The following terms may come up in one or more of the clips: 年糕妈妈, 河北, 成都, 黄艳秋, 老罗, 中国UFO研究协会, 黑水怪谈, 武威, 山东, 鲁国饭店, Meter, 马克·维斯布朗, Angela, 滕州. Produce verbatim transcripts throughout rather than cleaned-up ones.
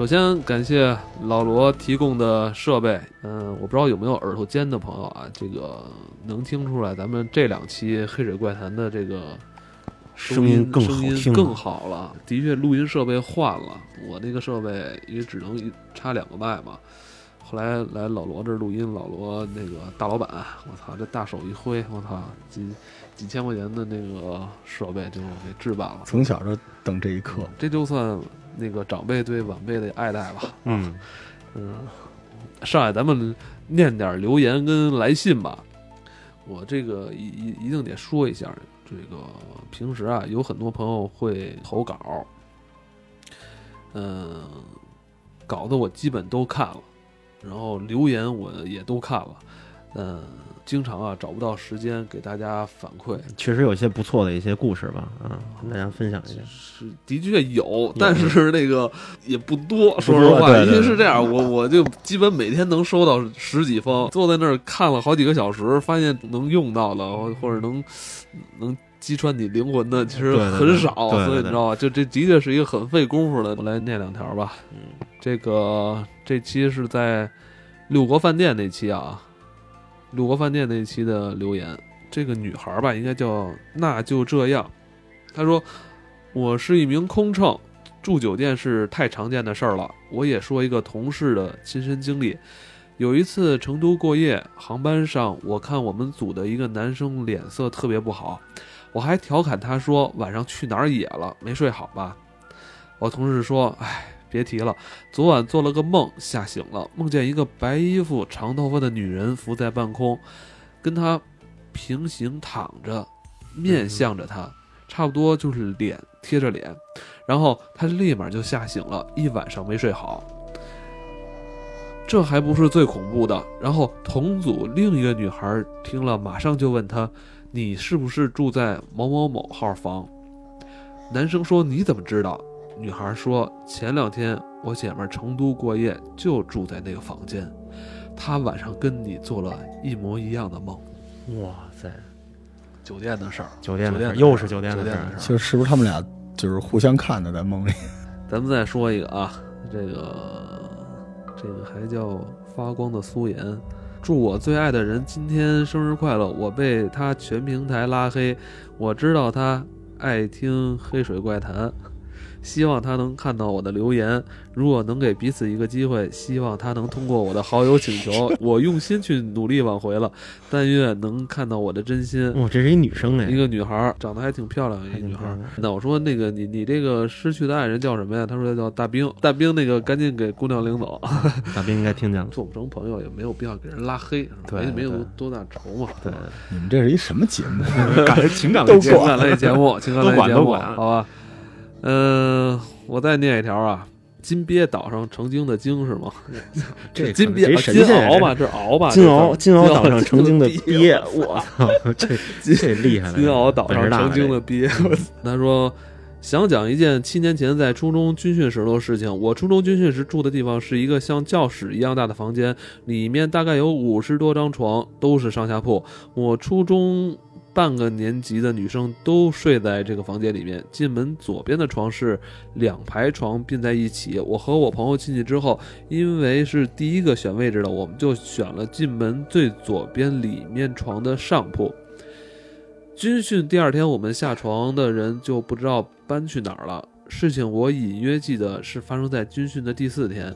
首先感谢老罗提供的设备，嗯、呃，我不知道有没有耳朵尖的朋友啊，这个能听出来咱们这两期黑水怪谈的这个声音更好听更好了，的确录音设备换了，我那个设备也只能插两个麦嘛，后来来老罗这录音，老罗那个大老板，我操，这大手一挥，我操，几几千块钱的那个设备就给置办了，从小就等这一刻，嗯、这就算。那个长辈对晚辈的爱戴吧，嗯嗯，上来咱们念点留言跟来信吧。我这个一一定得说一下，这个平时啊有很多朋友会投稿，嗯，稿子我基本都看了，然后留言我也都看了，嗯，经常啊找不到时间给大家反馈。确实有一些不错的一些故事吧，啊，跟大家分享一下。是的确有，但是那个也不多。不多说实话，因为是这样，我我就基本每天能收到十几封，坐在那儿看了好几个小时，发现能用到了，或者能能击穿你灵魂的，其实很少。对对对对对对对，所以你知道吧，就这的确是一个很费功夫的。我来念两条吧。嗯，这个这期是在六国饭店那期啊。鲁国饭店那一期的留言，这个女孩吧应该叫那就这样，她说我是一名空乘，住酒店是太常见的事儿了，我也说一个同事的亲身经历。有一次成都过夜，航班上我看我们组的一个男生脸色特别不好，我还调侃他说晚上去哪儿野了，没睡好吧。我同事说哎，别提了，昨晚做了个梦，吓醒了，梦见一个白衣服长头发的女人浮在半空，跟她平行躺着，面向着她，差不多就是脸贴着脸，然后她立马就吓醒了，一晚上没睡好。这还不是最恐怖的，然后同组另一个女孩听了马上就问她，你是不是住在某某某号房？男生说你怎么知道？女孩说前两天我姐们成都过夜，就住在那个房间，她晚上跟你做了一模一样的梦。哇塞，酒店的事儿，酒店的事儿，又是酒店的事儿。就是不是他们俩就是互相看的在梦里？咱们再说一个啊，这个这个还叫发光的苏妍，祝我最爱的人今天生日快乐，我被他全平台拉黑，我知道他爱听黑水怪谈，希望他能看到我的留言，如果能给彼此一个机会，希望他能通过我的好友请求，我用心去努力挽回了，但愿能看到我的真心。哇、哦，这是一女生哎，一个女孩，长得还挺漂亮的一个女孩。那我说那个你你这个失去的爱人叫什么呀？他说叫大兵，大兵那个赶紧给姑娘领走。大兵应该听见了，做不成朋友也没有必要给人拉黑，对，没有多大仇嘛。对，你们这是一什么节目？情感类节目，情感类节目，情感类节目，都管都管，好吧。嗯、呃，我再念一条啊，金鳖岛上成精的精是吗？这金鳖、啊、金鳌吧，这鳌吧，金鳌金鳌岛上成精的鳖，我操，这这厉害了！金鳌岛上成精的鳖，他说想讲一件七年前在初中军训时的事情。我初中军训时住的地方是一个像教室一样大的房间，里面大概有五十多张床，都是上下铺。我初中半个年级的女生都睡在这个房间里面，进门左边的床是两排床并在一起，我和我朋友进去之后，因为是第一个选位置的，我们就选了进门最左边里面床的上铺。军训第二天我们下床的人就不知道搬去哪儿了，事情我隐约记得是发生在军训的第四天，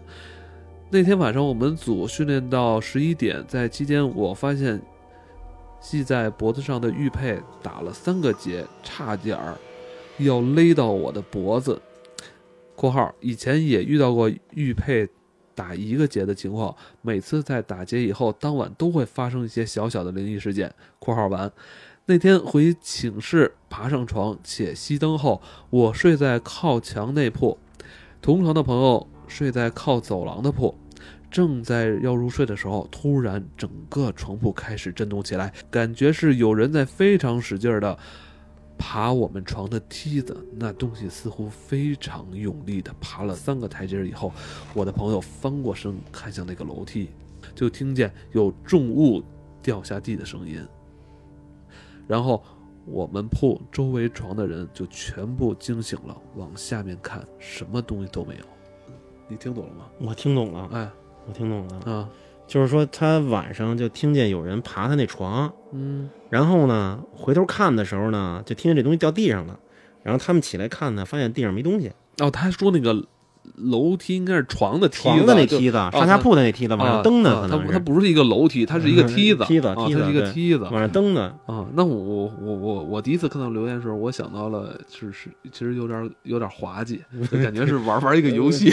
那天晚上我们组训练到十一点，在期间我发现系在脖子上的玉佩打了三个结，差点儿要勒到我的脖子。括号以前也遇到过玉佩打一个结的情况，每次在打结以后，当晚都会发生一些小小的灵异事件。括号完。那天回寝室，爬上床且熄灯后，我睡在靠墙内铺，同床的朋友睡在靠走廊的铺。正在要入睡的时候，突然整个床铺开始震动起来，感觉是有人在非常使劲的爬我们床的梯子，那东西似乎非常用力的爬了三个台阶以后，我的朋友翻过身看向那个楼梯，就听见有重物掉下地的声音，然后我们铺周围床的人就全部惊醒了，往下面看什么东西都没有。你听懂了吗？我听懂了，哎，我听懂了啊。就是说他晚上就听见有人爬他那床，嗯，然后呢回头看的时候呢就听见这东西掉地上了，然后他们起来看呢发现地上没东西。哦，他说那个楼梯应该是床的梯子，床的那梯子，上下铺的那梯子，往上蹬的可能是。它、啊、不是一个楼梯，它是一个梯子，嗯、梯子，它、啊、是一个梯子，往上蹬的啊。那我我我我第一次看到留言的时候，我想到了，是是，其实有点有点滑稽，就感觉是玩玩一个游戏，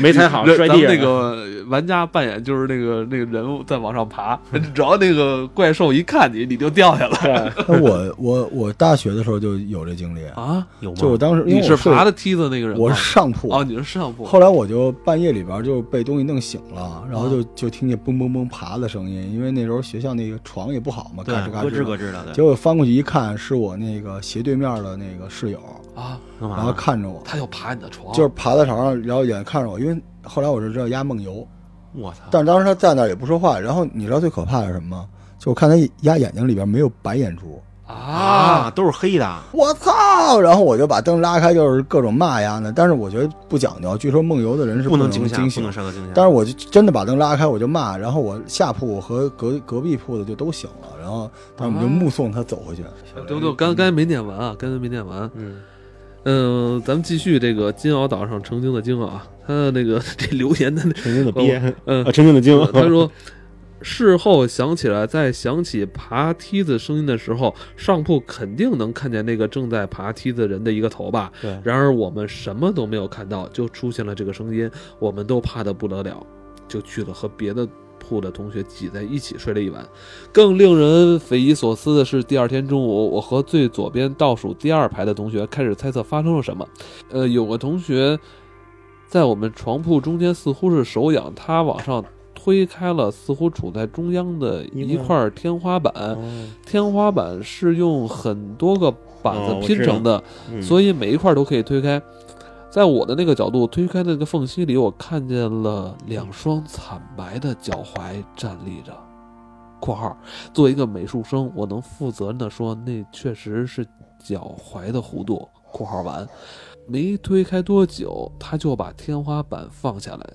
没踩好摔地。那个玩家扮演就是那个那个人物在往上爬，只要那个怪兽一看你，你就掉下来。我我我大学的时候就有这经历啊，有吗？就我当时你是爬的梯子那个人，我是上铺。哦，你是上铺。后来我就半夜里边就被东西弄醒了，然后就就听见嘣嘣嘣爬的声音，因为那时候学校那个床也不好嘛，嘎吱嘎吱咯吱咯吱的。结果翻过去一看，是我那个斜对面的那个室友啊，然后看着我，他就爬你的床，就是爬在床上，然后眼看着我，因为后来我就知道压梦游，我操！但是当时他在那也不说话，然后你知道最可怕的是什么？就我看他压眼睛里边没有白眼珠。啊，都是黑的！我操！然后我就把灯拉开，就是各种骂呀呢。但是我觉得不讲究，据说梦游的人是不能惊醒，不能受到惊吓。但是我就真的把灯拉开，我就骂。然后我下铺和隔隔壁铺的就都醒了。然后他们就目送他走回去。对不对？刚刚才没念完啊，刚才没念完。嗯嗯、呃，咱们继续这个金鳌岛上成精的鲸啊，他的那个这留言的成精的鳖，嗯、呃，成精的鲸，他说。事后想起来，在想起爬梯子声音的时候，上铺肯定能看见那个正在爬梯子人的一个头吧？对。然而我们什么都没有看到，就出现了这个声音，我们都怕得不得了，就去了和别的铺的同学挤在一起睡了一晚。更令人匪夷所思的是，第二天中午，我和最左边倒数第二排的同学开始猜测发生了什么。呃，有个同学在我们床铺中间，似乎是手痒，他往上推开了似乎处在中央的一块天花板，天花板是用很多个板子拼成的，所以每一块都可以推开。在我的那个角度推开的那个缝隙里，我看见了两双惨白的脚踝站立着。括号，作为一个美术生，我能负责任的说，那确实是脚踝的弧度。括号完，没推开多久，他就把天花板放下来。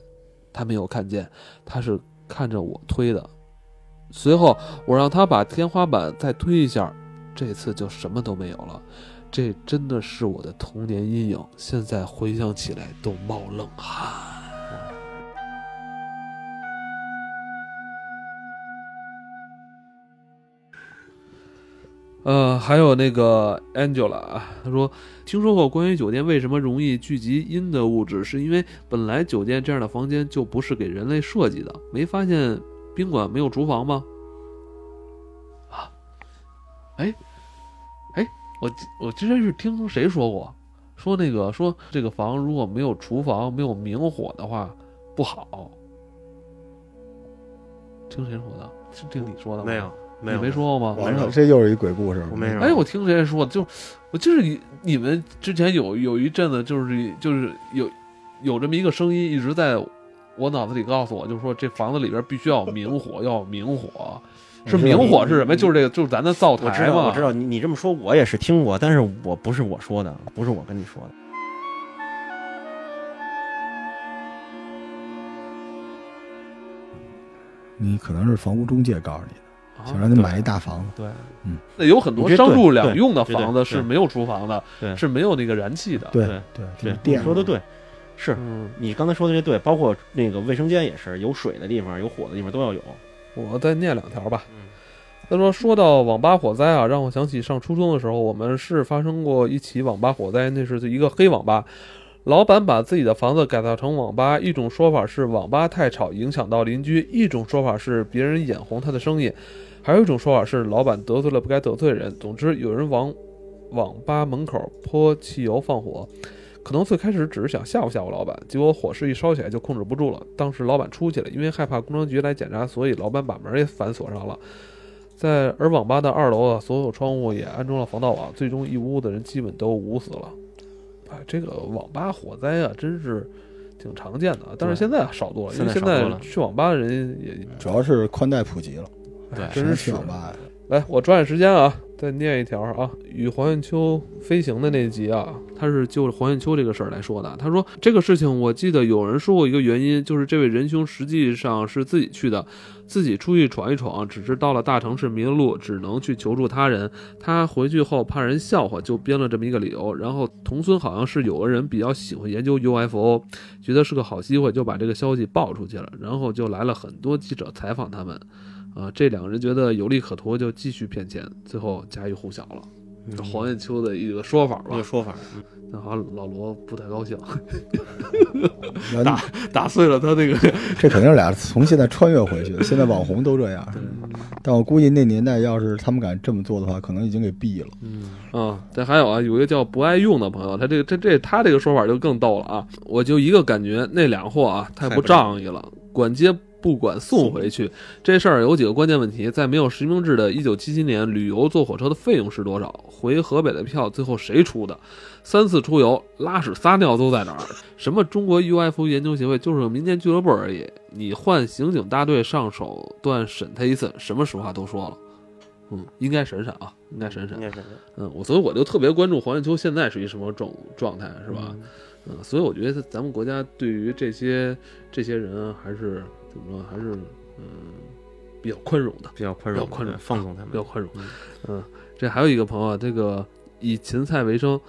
他没有看见，他是看着我推的。随后我让他把天花板再推一下，这次就什么都没有了。这真的是我的童年阴影，现在回想起来都冒冷汗。呃，还有那个 Angela 啊，她说听说过关于酒店为什么容易聚集阴的物质，是因为本来酒店这样的房间就不是给人类设计的。没发现宾馆没有厨房吗？啊，哎，哎，我我之前是听谁说过，说那个说这个房如果没有厨房没有明火的话不好。听谁说的？是听你说的吗？没有。没你没说过吗？没有，这就是一鬼故事。我没有。哎，我听谁说的？就我就是你们之前有有一阵子，就是就是有有这么一个声音一直在我脑子里告诉我，就是说这房子里边必须要有明火，要有明火。是明火是什么？就是这个，就是咱的灶台嘛。我知道，我知道。你你这么说，我也是听过，但是我不是我说的，不是我跟你说的。你可能是房屋中介告诉你的。想让你买一大房子，对，嗯，那有很多商住两用的房子是没有厨房的，对，是没有那个燃气的，对对对，你说的对，是你刚才说的这对，包括那个卫生间也是，有水的地方、有火的地方都要有。我再念两条吧。他说说到网吧火灾啊，让我想起上初中的时候，我们是发生过一起网吧火灾，那是一个黑网吧。老板把自己的房子改造成网吧，一种说法是网吧太吵影响到邻居，一种说法是别人眼红他的生意，还有一种说法是老板得罪了不该得罪的人。总之有人往网吧门口泼汽油放火，可能最开始只是想吓唬吓唬老板，结果火势一烧起来就控制不住了。当时老板出去了，因为害怕工商局来检查，所以老板把门也反锁上了。在而网吧的二楼啊，所有窗户也安装了防盗网，最终一屋的人基本都捂死了。啊，这个网吧火灾啊，真是挺常见的，但是现在少多了，因为现在去网吧的人也主要是宽带普及了，对，真是去网吧。来，我抓紧时间啊，再念一条啊，与黄艳秋飞行的那集啊，他是就黄艳秋这个事儿来说的。他说这个事情我记得有人说过一个原因，就是这位仁兄实际上是自己去的，自己出去闯一闯，只是到了大城市迷了路，只能去求助他人。他回去后怕人笑话，就编了这么一个理由。然后同村好像是有个人比较喜欢研究 U F O， 觉得是个好机会，就把这个消息爆出去了，然后就来了很多记者采访他们。啊，这两个人觉得有利可图，就继续骗钱，最后家喻户晓了。嗯、黄艳秋的一个说法吧，一个说法。那好像老罗不太高兴，打打碎了他那个。这肯定是俩从现在穿越回去的，现在网红都这样。但我估计那年代要是他们敢这么做的话，可能已经给毙了。嗯啊，这还有啊，有一个叫不爱用的朋友，他这个这这他这个说法就更逗了啊！我就一个感觉，那俩货啊太不仗义了，管接。不管送回去这事儿有几个关键问题，在没有实名制的一九七七年，旅游坐火车的费用是多少？回河北的票最后谁出的？三次出游拉屎撒尿都在哪儿？什么中国 U F O 研究协会就是个民间俱乐部而已，你换刑警大队上手段审他一次，什么实话都说了。嗯，应该审审啊，应该审审。嗯，我所以我就特别关注黄艳秋现在是一什么状状态，是吧？嗯，所以我觉得咱们国家对于这些这些人还是。怎么说还是嗯比较宽容的，比较宽容，比较宽容，放纵他们，比较宽容。嗯，这还有一个朋友，这个以芹菜为生，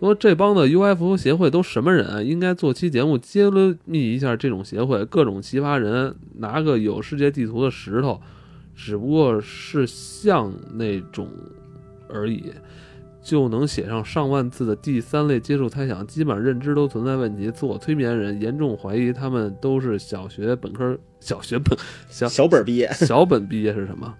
说这帮的 U F O 协会都什么人啊？应该做期节目揭秘一下这种协会，各种奇葩人，拿个有世界地图的石头，只不过是像那种而已。就能写上上万字的第三类接触猜想，基本上认知都存在问题，自我催眠人严重怀疑他们都是小学本科小学本 小, 小本毕业小本毕业是什么？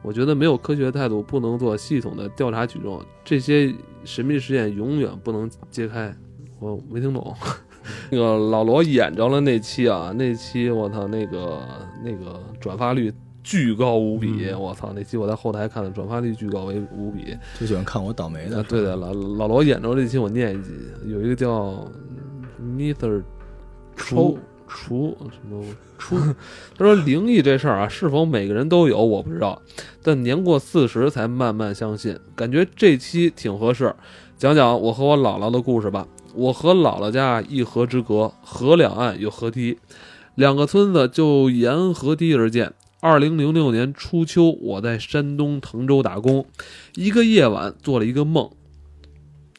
我觉得没有科学态度不能做系统的调查取证，这些神秘实验永远不能揭开。我没听懂那个老罗演着了那期啊，那期我操那个那个转发率巨高无比，我操！那期我在后台看的，转发率巨高无比。就喜欢看我倒霉的。啊、对的，老老罗演着这期我念一集，有一个叫 Meter 除除什么除，他说灵异这事儿啊，是否每个人都有我不知道，但年过四十才慢慢相信。感觉这期挺合适，讲讲我和我姥姥的故事吧。我和姥姥家一河之隔，河两岸有河堤，两个村子就沿河堤而建。二零零六年初秋，我在山东滕州打工，一个夜晚做了一个梦，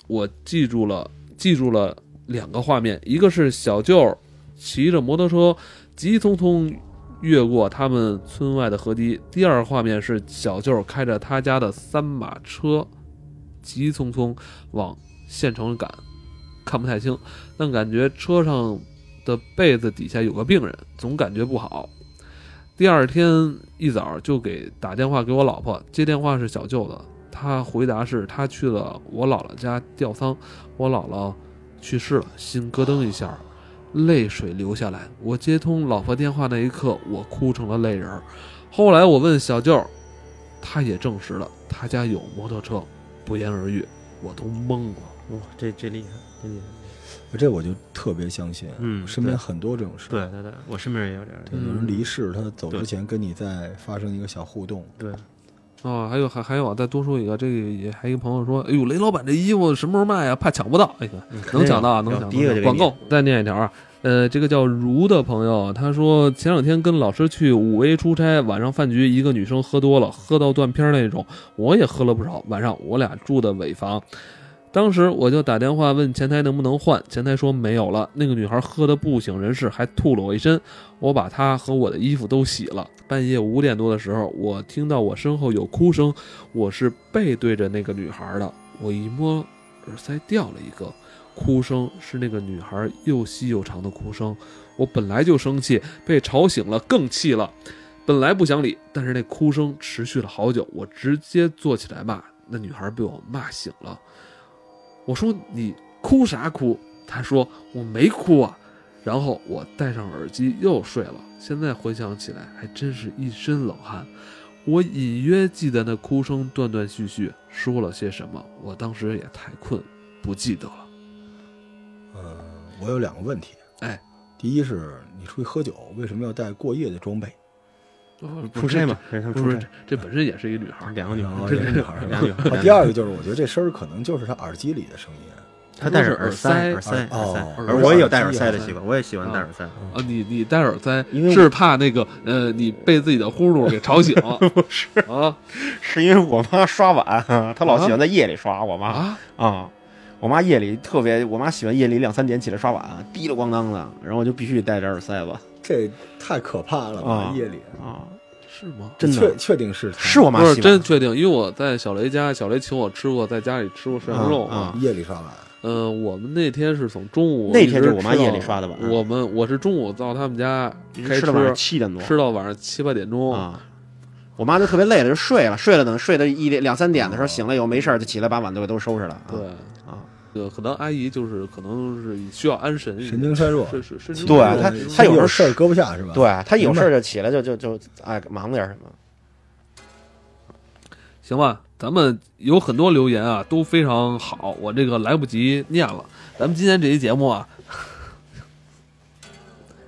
我记住了，记住了两个画面，一个是小舅骑着摩托车急匆匆越过他们村外的河堤，第二个画面是小舅开着他家的三马车急匆匆往县城赶，看不太清，但感觉车上的被子底下有个病人，总感觉不好。第二天一早就给打电话给我老婆，接电话是小舅的，他回答是他去了我姥姥家吊丧，我姥姥去世了，心咯噔一下，泪水流下来。我接通老婆电话那一刻，我哭成了泪人。后来我问小舅，他也证实了他家有摩托车，不言而喻，我都懵了。哇、哦，这这厉害，真厉害。这我就特别相信，嗯，身边很多这种事，对对对，我身边也有这样的，有人离世，他走之前跟你在发生一个小互动，对，哦，还有还还有，再多说一个，这个也还有一个朋友说，哎呦，雷老板这衣服什么时候卖啊？怕抢不到，哎呀，能抢到，能抢到，管够。再念一条啊，呃，这个叫如的朋友，他说前两天跟老师去武威出差，晚上饭局，一个女生喝多了，喝到断片那种，我也喝了不少。晚上我俩住的尾房。当时我就打电话问前台能不能换，前台说没有了。那个女孩喝得不省人事，还吐了我一身，我把她和我的衣服都洗了。半夜五点多的时候，我听到我身后有哭声，我是背对着那个女孩的，我一摸耳塞掉了一个，哭声是那个女孩又细又长的哭声。我本来就生气，被吵醒了更气了，本来不想理，但是那哭声持续了好久，我直接坐起来骂，那女孩被我骂醒了。我说你哭啥哭？他说我没哭啊。然后我戴上耳机又睡了。现在回想起来，还真是一身冷汗。我隐约记得那哭声断断续续说了些什么，我当时也太困，不记得了。呃，我有两个问题。哎，第一是你出去喝酒，为什么要带过夜的装备？出身嘛，出身这本身也是一个女孩，两个女孩，这个女孩，两个女孩。第二个就是我觉得这声可能就是她耳机里的声音，她戴着耳塞，耳塞，哦，而我也有戴耳塞的习惯，我也喜欢戴耳塞。啊，你你戴耳塞是怕那个呃，你被自己的呼噜给吵醒？不是啊，是因为我妈刷碗，她老喜欢在夜里刷，我妈啊啊。我妈夜里特别，我妈喜欢夜里两三点起来刷碗，滴了咣当的，然后我就必须戴着耳塞吧。这太可怕了吧！啊、夜里啊，是吗？真的，确确定是是我妈喜欢，真确定，因为我在小雷家，小雷请我吃过，在家里吃过涮羊肉啊。夜里刷碗，嗯、呃，我们那天是从中午那天就是我妈夜里刷的碗，我们我是中午到他们家开吃，吃到晚上七点多，吃到晚上七八点钟啊。我妈就特别累了，就睡了，睡了等睡到一两三点的时候醒了以后没事就起来把碗都给都收拾了、啊。对啊，呃，可能阿姨就是可能是需要安神，神经衰弱，是是是。对她她有时候事儿搁不下是吧？对她有事儿就起来就就就哎忙点什么。行吧，咱们有很多留言啊，都非常好，我这个来不及念了。咱们今天这期节目啊。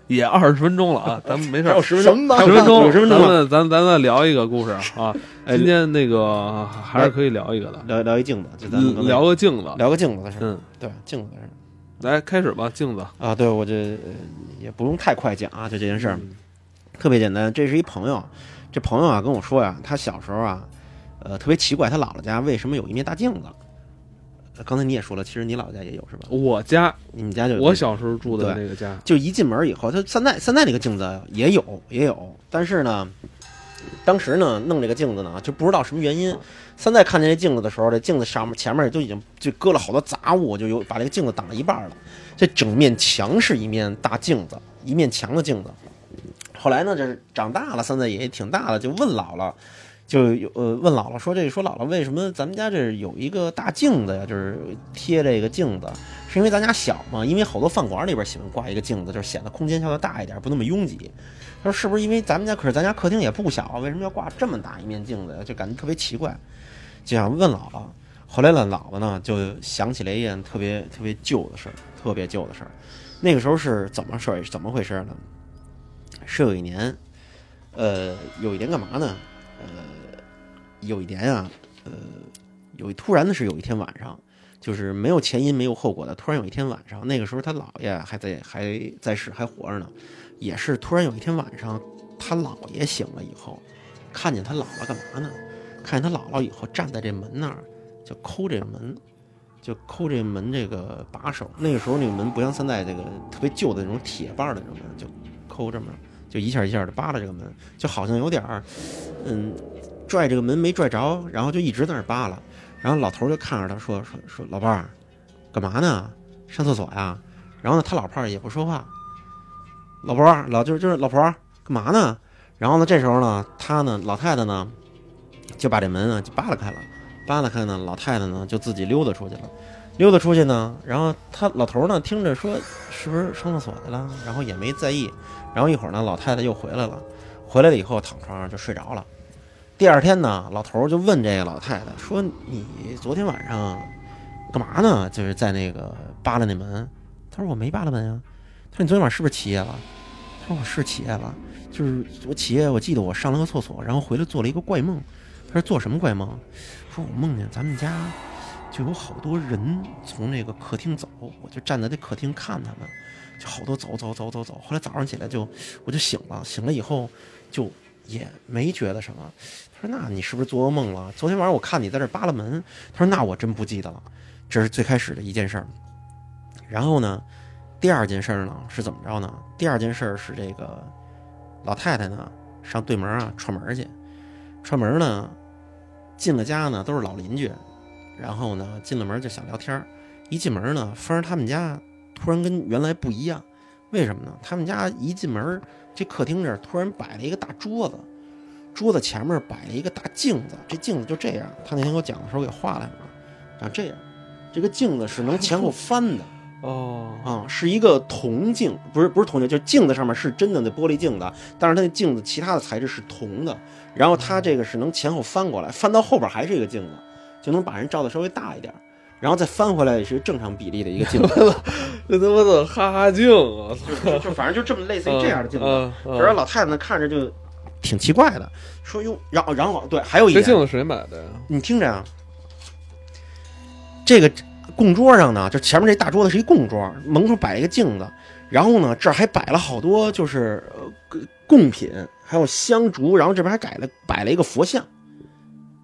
也二十分钟了啊，咱们没事，十分钟，十分钟，咱们咱咱再聊一个故事啊。今天那个还是可以聊一个的，聊聊一镜子，就咱们聊个镜子，聊个镜子的事。嗯，对，镜子的事。来，开始吧，镜子啊，对我这也不用太快讲啊，就这件事儿特别简单。这是一朋友，这朋友啊跟我说呀，他小时候啊，呃，特别奇怪，他姥姥家为什么有一面大镜子？刚才你也说了，其实你老家也有是吧？我家，你们家就有，我小时候住的那个家，就一进门以后，它现在现在那个镜子也有也有，但是呢，当时呢弄这个镜子呢就不知道什么原因。现在看见这镜子的时候，这镜子上面前面就已经就搁了好多杂物，就有把这个镜子挡了一半了。这整面墙是一面大镜子，一面墙的镜子。后来呢，这长大了，现在也挺大了，就问姥姥。就有呃问姥姥说这说姥姥为什么咱们家这有一个大镜子呀？就是贴这个镜子，是因为咱家小嘛？因为好多饭馆里边喜欢挂一个镜子，就是显得空间稍微大一点，不那么拥挤。他说是不是因为咱们家可是咱家客厅也不小，为什么要挂这么大一面镜子呀？就感觉特别奇怪，就想问姥姥。后来呢，姥姥呢就想起来一件特别特别旧的事儿，特别旧的事儿。那个时候是怎么事怎么回事呢？是有一年，呃，有一年干嘛呢？呃。有一年啊，呃，有突然的是有一天晚上，就是没有前因没有后果的，突然有一天晚上，那个时候他姥爷还在还在世还活着呢，也是突然有一天晚上，他姥爷醒了以后，看见他姥姥干嘛呢？看见他姥姥以后站在这门那儿，就抠这个门，就抠这门这个把手。那个时候那个门不像现在这个特别旧的那种铁把的那种门，就抠这么，就一下一下的扒拉这个门，就好像有点儿，嗯。拽这个门没拽着，然后就一直在那儿扒拉，然后老头就看着他说说说老伴儿，干嘛呢？上厕所呀？然后呢，他老伴儿也不说话。老婆儿老就是就是老婆儿干嘛呢？然后呢，这时候呢，他呢老太太呢就把这门呢就扒拉开了，扒拉开呢，老太太呢就自己溜达出去了，溜达出去呢，然后他老头呢听着说是不是上厕所去了，然后也没在意，然后一会儿呢，老太太又回来了，回来了以后躺床上就睡着了。第二天呢，老头就问这个老太太说：“你昨天晚上干嘛呢？就是在那个扒拉那门。”他说：“我没扒拉门呀。”他说：“你昨天晚上是不是起夜了？”他说：“我是起夜了，就是我起夜，我记得我上了个厕所，然后回来做了一个怪梦。”他说：“做什么怪梦？”说：“我梦见咱们家就有好多人从那个客厅走，我就站在这客厅看他们，就好多走走走走走。后来早上起来就我就醒了，醒了以后就也没觉得什么。”他说：“那你是不是做噩梦了？昨天晚上我看你在这扒拉门。”他说：“那我真不记得了。”这是最开始的一件事儿。然后呢，第二件事儿呢是怎么着呢？第二件事儿是这个老太太呢上对门啊串门去，串门呢进了家呢都是老邻居，然后呢进了门就想聊天，一进门呢发现他们家突然跟原来不一样，为什么呢？他们家一进门这客厅这突然摆了一个大桌子。桌子前面摆了一个大镜子，这镜子就这样。他那天给我讲的时候给画来了，长这样。这个镜子是能前后翻的哦，啊，是一个铜镜，不是不是铜镜，就是镜子上面是真的那玻璃镜子，但是它的镜子其他的材质是铜的。然后它这个是能前后翻过来，翻到后边还是一个镜子，就能把人照得稍微大一点。然后再翻回来也是正常比例的一个镜子，这他妈的哈哈镜啊，就反正就这么类似于这样的镜子。然后老太太呢看着就。挺奇怪的，说哟，然后然后对，还有一点，这镜子谁买的呀？你听着啊，这个供桌上呢，就前面这大桌子是一供桌，门口摆一个镜子，然后呢这儿还摆了好多就是、呃、贡品，还有香烛，然后这边还改了摆了一个佛像，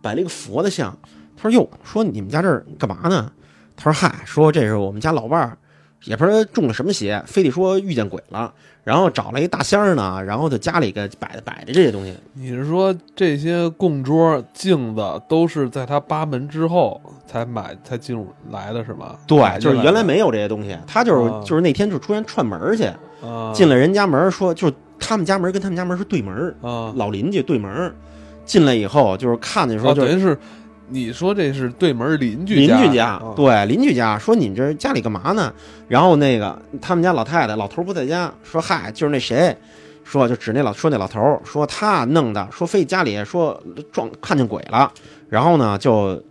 摆了一个佛的像。他说哟，说你们家这儿干嘛呢？他说嗨，说这是我们家老伴儿，也不知道中了什么邪，非得说遇见鬼了，然后找了一大箱呢，然后在家里给摆摆着这些东西。你是说这些供桌镜子都是在他八门之后才买才进入来的是吗？对，就是原来没有这些东西，他就是、啊、就是那天就突然串门去、啊、进了人家门，说就是他们家门跟他们家门是对门、啊、老邻居对门，进来以后就是看见说就、啊、等于是你说这是对门邻居家，邻居家、哦、对邻居家，说你们这家里干嘛呢？然后那个他们家老太太老头不在家，说嗨，就是那谁，说就指那老说那老头，说他弄的，说非家里说撞看见鬼了，然后呢就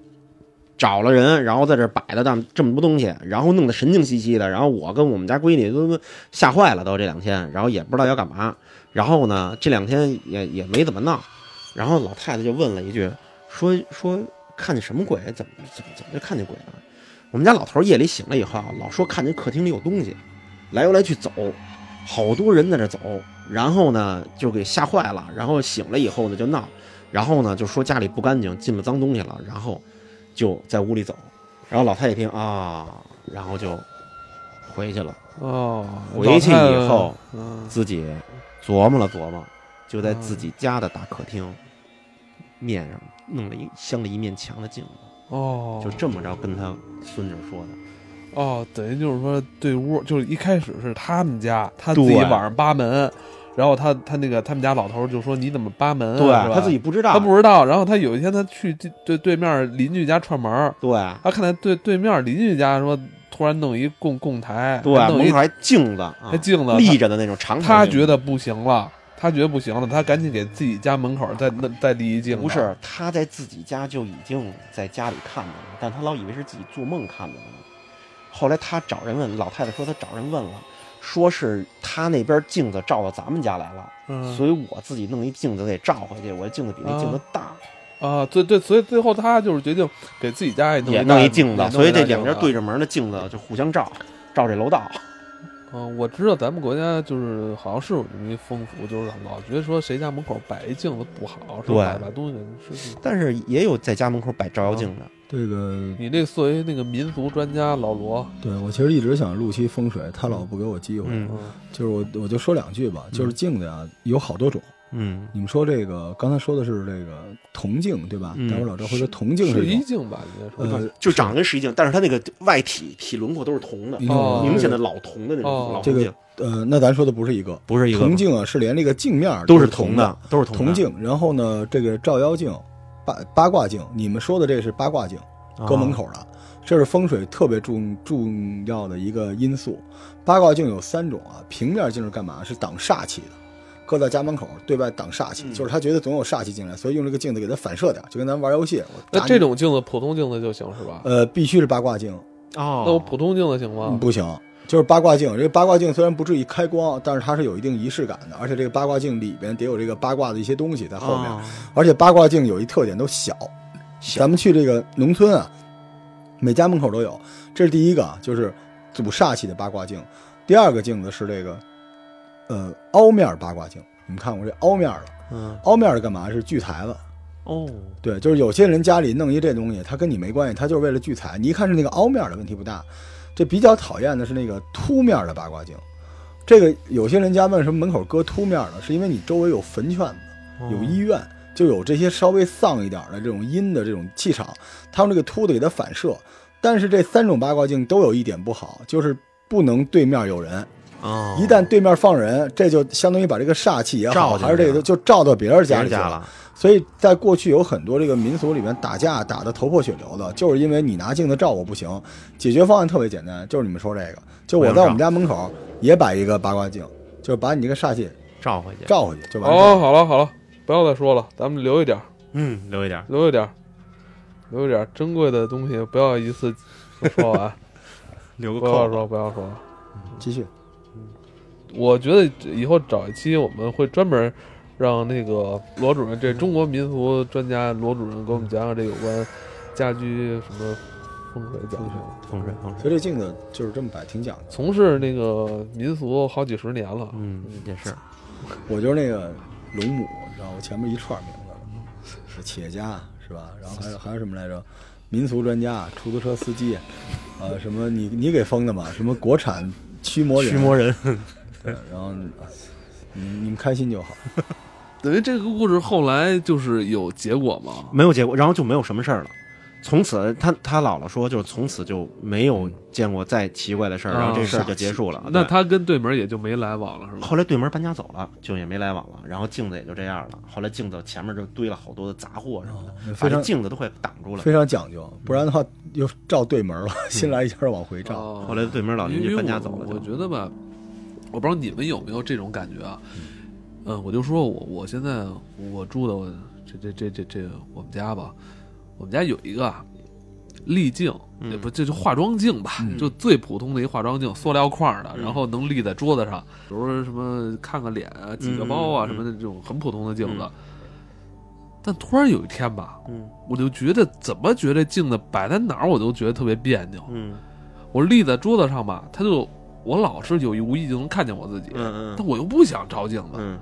找了人，然后在这摆了这么多东西，然后弄得神经兮兮的，然后我跟我们家闺女都吓坏了，都这两天，然后也不知道要干嘛，然后呢这两天也也没怎么闹，然后老太太就问了一句，说说。看见什么鬼？怎么怎么怎么就看见鬼了？我们家老头夜里醒了以后，老说看见客厅里有东西，来又来去走，好多人在这走，然后呢就给吓坏了，然后醒了以后呢就闹，然后呢就说家里不干净，进了脏东西了，然后就在屋里走，然后老太太一听啊，然后就回去了。哦，回去以后、嗯、自己琢磨了琢磨，就在自己家的大客厅面上弄了一镶了一面墙的镜子，哦，就这么着跟他孙子说的。哦，等于就是说对屋，就是一开始是他们家，他自己晚上扒门，然后他他那个他们家老头就说你怎么扒门、啊？对，他自己不知道，他不知道。然后他有一天他去对对面邻居家串门，对，他看见对对面邻居家说突然弄一供供台，对，弄一台镜子，啊、还镜子立着的那种长台，他觉得不行了。他觉得不行了，他赶紧给自己家门口再再立一镜子。不是，他在自己家就已经在家里看着了，但他老以为是自己做梦看着了。后来他找人问，老太太说他找人问了，说是他那边镜子照到咱们家来了，嗯、所以我自己弄一镜子得照回去，我的镜子比那镜子大。啊，啊对对，所以最后他就是决定给自己家也弄一也弄一镜子，所以这两边对着门的镜子就互相照，照这楼道。嗯，我知道咱们国家就是好像是有这么一风俗，就是老觉得说谁家门口摆一镜子不好，是吧？摆东西是，但是也有在家门口摆照妖镜的。啊、这个你这作为那个民俗专家老罗，对我其实一直想录期风水，他老不给我机会。嗯，就是我我就说两句吧，就是镜子呀、啊、有好多种。嗯，你们说这个刚才说的是这个铜镜对吧？待会儿老赵会说铜镜是十一镜吧？应该、呃、就长得十一镜，但是它那个外体体轮廓都是铜的，哦、明显的老铜的那种、哦、老铜镜。这个呃，那咱说的不是一个，不是一个铜镜啊，是连这个镜面都是铜的，都是铜镜。然后呢，这个照妖镜、八八卦镜，你们说的这是八卦镜，搁门口的、啊，这是风水特别重重要的一个因素。八卦镜有三种啊，平面镜是干嘛？是挡煞气的。搁在家门口对外挡煞气，就是他觉得总有煞气进来，所以用这个镜子给他反射点，就跟咱玩游戏。那这种镜子普通镜子就行是吧？呃，必须是八卦镜。哦，那我普通镜子行吗？不行，就是八卦镜。这个八卦镜虽然不至于开光，但是它是有一定仪式感的，而且这个八卦镜里边得有这个八卦的一些东西在后面。哦、而且八卦镜有一特点，都小。咱们去这个农村啊，每家门口都有。这是第一个，就是阻煞气的八卦镜。第二个镜子是这个。呃，凹面八卦镜，你们看过这凹面的？嗯，凹面的干嘛？是聚财了。哦，对，就是有些人家里弄一这东西，他跟你没关系，他就是为了聚财。你一看是那个凹面的，问题不大。这比较讨厌的是那个凸面的八卦镜。这个有些人家为什么门口搁凸面的，是因为你周围有坟圈子，有医院，就有这些稍微丧一点的这种阴的这种气场，他用这个凸的给它反射。但是这三种八卦镜都有一点不好，就是不能对面有人。哦、一旦对面放人，这就相当于把这个煞气也好，还是这个就照到别人家里去了。所以在过去有很多这个民俗里面打架打得头破血流的，就是因为你拿镜子照我不行。解决方案特别简单，就是你们说这个，就我在我们家门口也摆一个八卦镜，就是把你这个煞气照回去，照回去就完了。哦，好了好了，不要再说了，咱们留一点，嗯，留一点，留一点，留一点珍贵的东西，不要一次说完，留个扣。不要说，不要说，继续。我觉得以后找一期我们会专门让那个罗主任，这中国民俗专家罗主任给我们讲讲这有关家居什么风水讲究。风水，风水。所以这镜子就是这么摆，挺讲究。从事那个民俗好几十年了，嗯，也是。我就是那个龙母，你知道，我前面一串名字，是企业家，是吧？然后还有还有什么来着？民俗专家、出租车司机，呃，什么你你给封的嘛？什么国产驱魔人？驱魔人。对，然后你你们开心就好。等于这个故事后来就是有结果吗？没有结果，然后就没有什么事儿了。从此他他姥姥说，就是从此就没有见过再奇怪的事儿、嗯，然后这事儿就结束了、啊。那他跟对门也就没来往了，是吧？后来对门搬家走了，就也没来往了。然后镜子也就这样了。后来镜子前面就堆了好多的杂货什么的，哦、非常把镜子都快挡住了，非常讲究。不然的话又照对门了，新来一家往回照。嗯哦、后来对门老邻居搬家走了。我觉得吧，我不知道你们有没有这种感觉啊。嗯嗯，我就说我我现在我住的我这这这这这我们家吧，我们家有一个立镜，嗯、也不这就化妆镜吧、嗯，就最普通的一化妆镜，塑料框的，然后能立在桌子上，比如说什么看个脸啊、挤个包啊、嗯、什么的这种很普通的镜子。嗯、但突然有一天吧，嗯、我就觉得怎么觉得镜子摆在哪儿我都觉得特别别扭。嗯，我立在桌子上吧，它就我老是有意无意就能看见我自己，嗯嗯但我又不想照镜子。嗯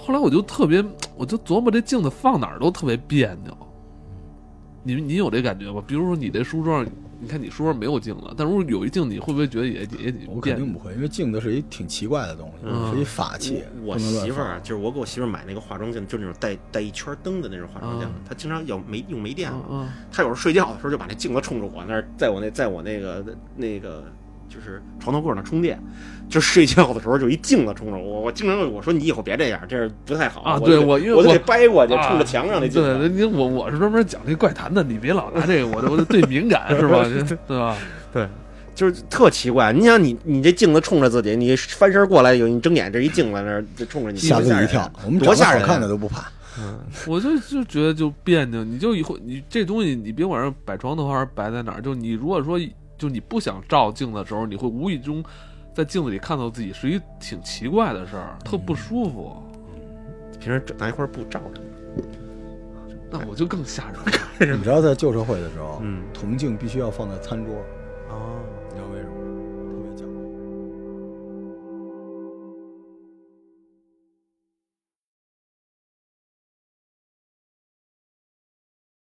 后来我就特别，我就琢磨这镜子放哪儿都特别别扭。你你有这感觉吗？比如说你这书桌上，你看你书桌没有镜子，但如果有一镜，你会不会觉得也也挺？我肯定不会，因为镜子是一挺奇怪的东西，嗯、是一法器。我, 我媳妇儿就是我给我媳妇儿买那个化妆镜，就是那种带带一圈灯的那种化妆镜，她、嗯、经常要没用没电了，嗯、她有时候睡觉的时候就把那镜子冲着我那儿，在我那在我那个那个。就是床头柜上充电，就睡觉的时候就一镜子冲着我，我经常我说你以后别这样，这样不太好啊。对我，因为我就得掰过去，啊、冲着墙上那镜子。对，你我我是专门讲这怪谈的，你别老拿这个，我我对敏感是吧？对吧？对，就是特奇怪。你想你，你你这镜子冲着自己，你翻身过来有你睁眼，这一镜子那冲着你，吓自己一跳。我们多吓人，看的都不怕。嗯，我就就觉得就别扭。你就以后你这东西，你别管是摆床头还是摆在哪儿，就你如果说。就你不想照镜子的时候，你会无意中在镜子里看到自己，是一挺奇怪的事儿，特不舒服。平时拿一块布罩着，那我就更吓人。你知道，在旧社会的时候，嗯，铜镜必须要放在餐桌。哦，你知道为什么？